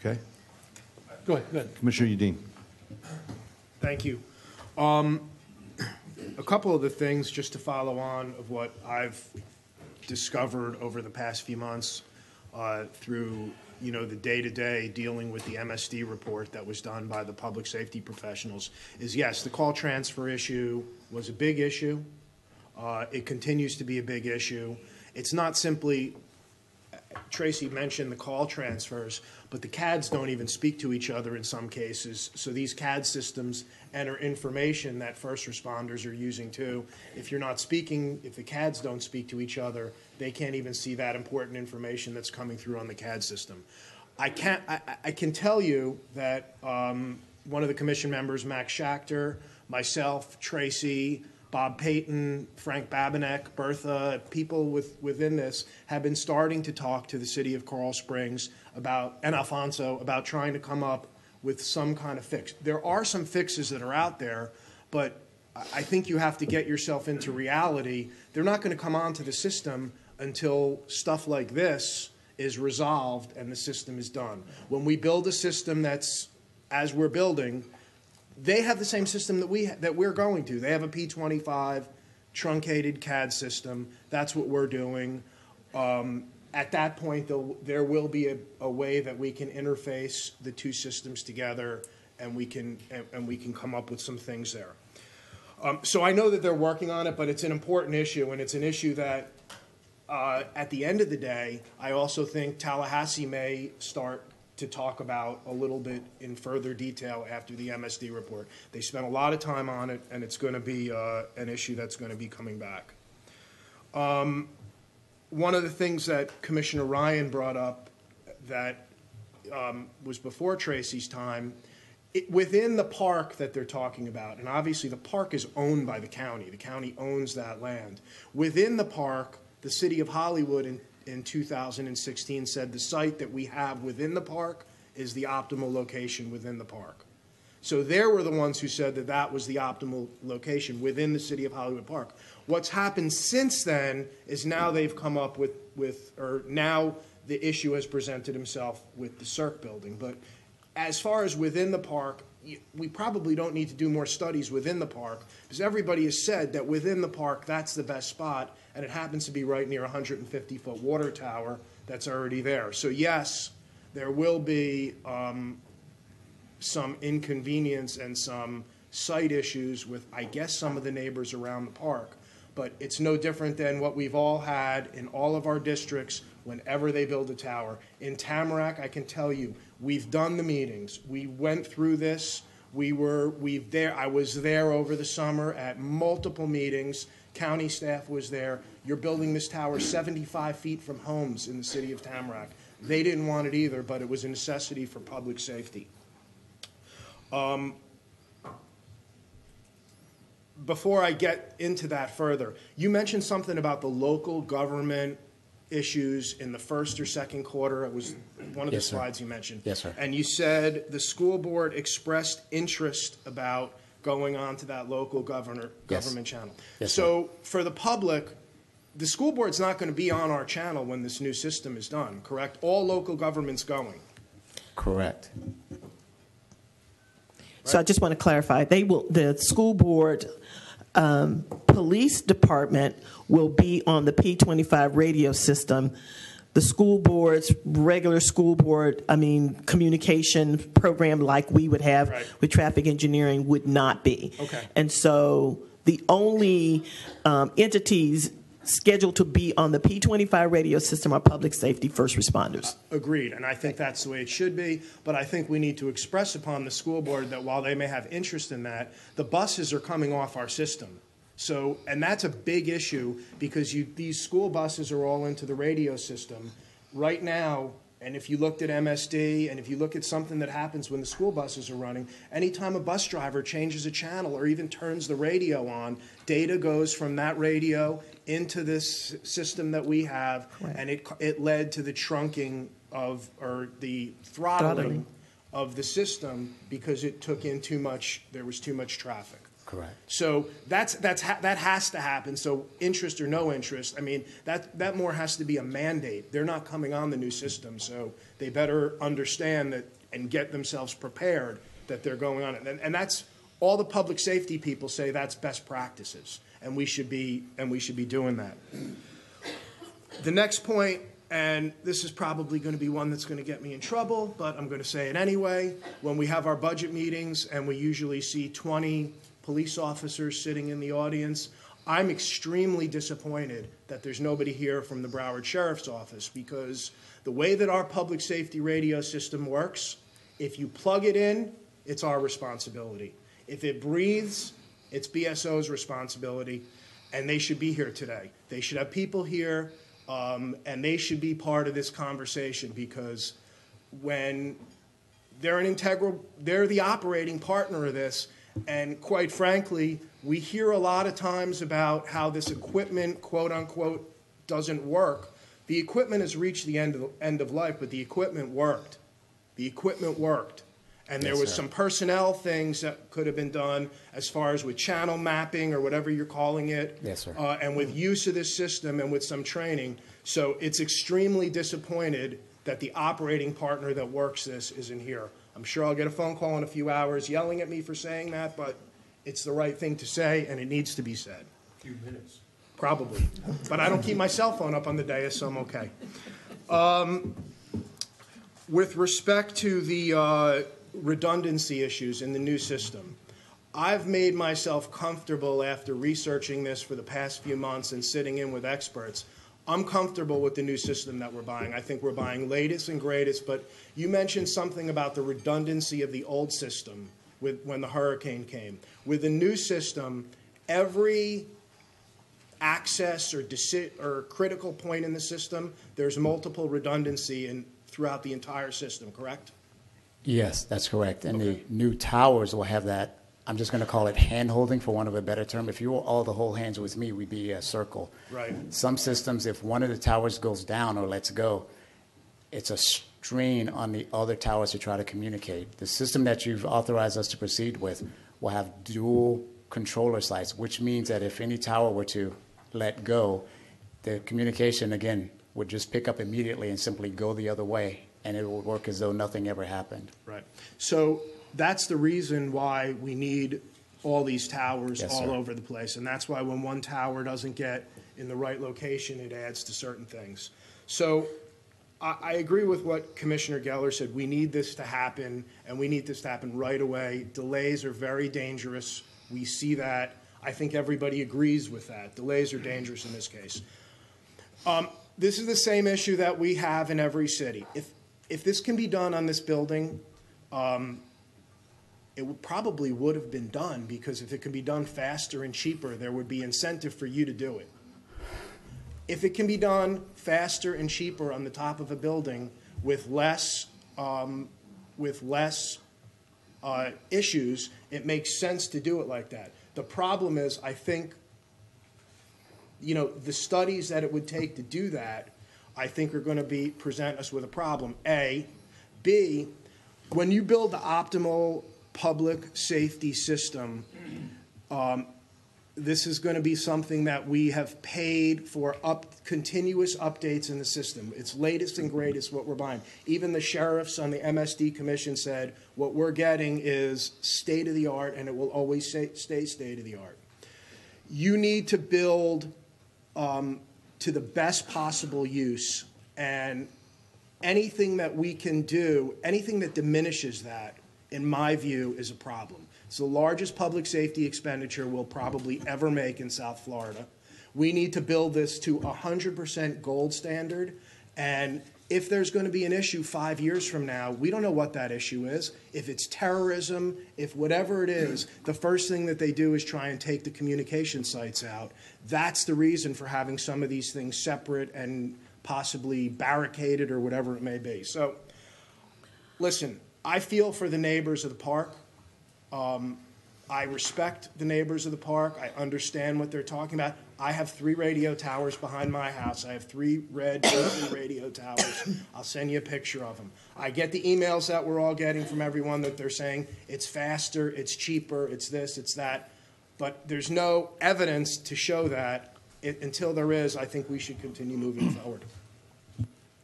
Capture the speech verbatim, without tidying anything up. Okay. Go ahead. Go ahead. Commissioner Udine. Thank you. Um, a couple of the things just to follow on of what I've discovered over the past few months uh, through, you know, the day-to-day dealing with the M S D report that was done by the public safety professionals is, yes, the call transfer issue was a big issue. Uh, it continues to be a big issue. It's not simply, Tracy mentioned the call transfers, but the C A Ds don't even speak to each other in some cases. So these C A D systems enter information that first responders are using too. If you're not speaking, if the C A Ds don't speak to each other, they can't even see that important information that's coming through on the C A D system. I can, I, I can tell you that um, one of the commission members, Max Schachter, myself, Tracy, Bob Payton, Frank Babinec, Bertha, people with, within this have been starting to talk to the city of Coral Springs about, and Alfonso, about trying to come up with some kind of fix. There are some fixes that are out there, but I think you have to get yourself into reality. They're not going to come onto the system until stuff like this is resolved and the system is done. When we build a system that's, as we're building, they have the same system that we that we're going to. They have a P twenty-five truncated C A D system. That's what we're doing. Um, at that point, there will be a, a way that we can interface the two systems together, and we can and, and we can come up with some things there. Um, so I know that they're working on it, but it's an important issue, and it's an issue that, uh, at the end of the day, I also think Tallahassee may start to talk about a little bit in further detail after the M S D report. They spent a lot of time on it, and it's going to be uh, an issue that's going to be coming back. Um, one of the things that Commissioner Ryan brought up that um, was before Tracy's time, it, within the park that they're talking about, and obviously the park is owned by the county. The county owns that land. Within the park, the city of Hollywood and in two thousand sixteen said the site that we have within the park is the optimal location within the park. So they were the ones who said that that was the optimal location within the city of Hollywood Park. What's happened since then is now they've come up with, with or now the issue has presented himself with the C I R C building. But as far as within the park, we probably don't need to do more studies within the park because everybody has said that within the park, that's the best spot, and it happens to be right near a one hundred fifty foot water tower that's already there. So yes, there will be um, some inconvenience and some site issues with, I guess, some of the neighbors around the park, but it's no different than what we've all had in all of our districts whenever they build a tower. In Tamarack, I can tell you, we've done the meetings. We went through this. We were, we've there. I was there over the summer at multiple meetings. County staff was there. You're building this tower seventy-five feet from homes in the city of Tamarack. They didn't want it either, but it was a necessity for public safety. Um, before I get into that further, you mentioned something about the local government issues in the first or second quarter. It was one of the yes, slides sir. you mentioned. Yes, sir. And you said the school board expressed interest about going on to that local governor yes. government channel. Yes, so sir. for the public, the school board's not going to be on our channel when this new system is done, correct? All local government's going. Correct. Right? So I just want to clarify. They will, the school board Um, police department will be on the P twenty-five radio system. The school board's regular school board, I mean, communication program like we would have right. with traffic engineering would not be. Okay. And so the only um, entities scheduled to be on the P twenty-five radio system are public safety first responders. Uh, agreed, and I think that's the way it should be, but I think we need to express upon the school board that while they may have interest in that, the buses are coming off our system. So, and that's a big issue because you, these school buses are all into the radio system. Right now, and if you looked at M S D, and if you look at something that happens when the school buses are running, anytime a bus driver changes a channel or even turns the radio on, data goes from that radio into this system that we have, right. and it, it led to the trunking of, or the throttling, throttling of the system because it took in too much, there was too much traffic. Correct. So that's that's ha that has to happen. So interest or no interest, I mean, that that more has to be a mandate. They're not coming on the new system, so they better understand that and get themselves prepared that they're going on it. And, and that's all the public safety people say that's best practices, and we should be and we should be doing that. The next point, and this is probably going to be one that's going to get me in trouble, but I'm going to say it anyway. When we have our budget meetings and we usually see twenty police officers sitting in the audience, I'm extremely disappointed that there's nobody here from the Broward Sheriff's Office, because the way that our public safety radio system works, if you plug it in, it's our responsibility. If it breathes, it's B S O's responsibility, and they should be here today. They should have people here. Um, and they should be part of this conversation, because when they're an integral, they're the operating partner of this. And quite frankly, we hear a lot of times about how this equipment, quote unquote, doesn't work. The equipment has reached the end of, end of life, but the equipment worked. The equipment worked. And there yes, was sir. some personnel things that could have been done as far as with channel mapping or whatever you're calling it, yes, sir. Uh, and with use of this system and with some training. So it's extremely disappointed that the operating partner that works this isn't here. I'm sure I'll get a phone call in a few hours yelling at me for saying that, but it's the right thing to say, and it needs to be said. A few minutes. Probably. But I don't keep my cell phone up on the dais, so I'm okay. Um, with respect to the... Uh, redundancy issues in the new system, I've made myself comfortable after researching this for the past few months and sitting in with experts. I'm comfortable with the new system that we're buying. I think we're buying latest and greatest, but you mentioned something about the redundancy of the old system with when the hurricane came. With the new system, every access or, or critical point in the system, there's multiple redundancy in, throughout the entire system, correct? Yes, that's correct. And okay. the new towers will have that. I'm just going to call it hand-holding, for want of a better term. If you were all the whole hands with me, we'd be a circle. Right. Some systems, if one of the towers goes down or lets go, it's a strain on the other towers to try to communicate. The system that you've authorized us to proceed with will have dual controller sites, which means that if any tower were to let go, the communication, again, would just pick up immediately and simply go the other way, and it will work as though nothing ever happened. Right. So that's the reason why we need all these towers yes, all sir. over the place. And that's why when one tower doesn't get in the right location, it adds to certain things. So I, I agree with what Commissioner Geller said. We need this to happen, and we need this to happen right away. Delays are very dangerous. We see that. I think everybody agrees with that. Delays are dangerous in this case. Um, this is the same issue that we have in every city. If If this can be done on this building, um, it would probably would have been done, because if it could be done faster and cheaper, there would be incentive for you to do it. If it can be done faster and cheaper on the top of a building with less, um, with less uh, issues, it makes sense to do it like that. The problem is, I think, you know, the studies that it would take to do that, I think are going to be present us with a problem, A. B, when you build the optimal public safety system, um, this is going to be something that we have paid for up, continuous updates in the system. It's latest and greatest what we're buying. Even the sheriffs on the M S D commission said what we're getting is state-of-the-art, and it will always stay, stay state-of-the-art. You need to build... Um, to the best possible use, and anything that we can do, anything that diminishes that, in my view, is a problem. It's the largest public safety expenditure we'll probably ever make in South Florida. We need to build this to one hundred percent gold standard, and if there's going to be an issue five years from now, we don't know what that issue is. If it's terrorism, if whatever it is, the first thing that they do is try and take the communication sites out. That's the reason for having some of these things separate and possibly barricaded or whatever it may be. So, listen, I feel for the neighbors of the park. Um, I respect the neighbors of the park. I understand what they're talking about. I have three radio towers behind my house. I have three red radio towers. I'll send you a picture of them. I get the emails that we're all getting from everyone that they're saying it's faster, it's cheaper, it's this, it's that. But there's no evidence to show that. It, until there is, I think we should continue moving forward.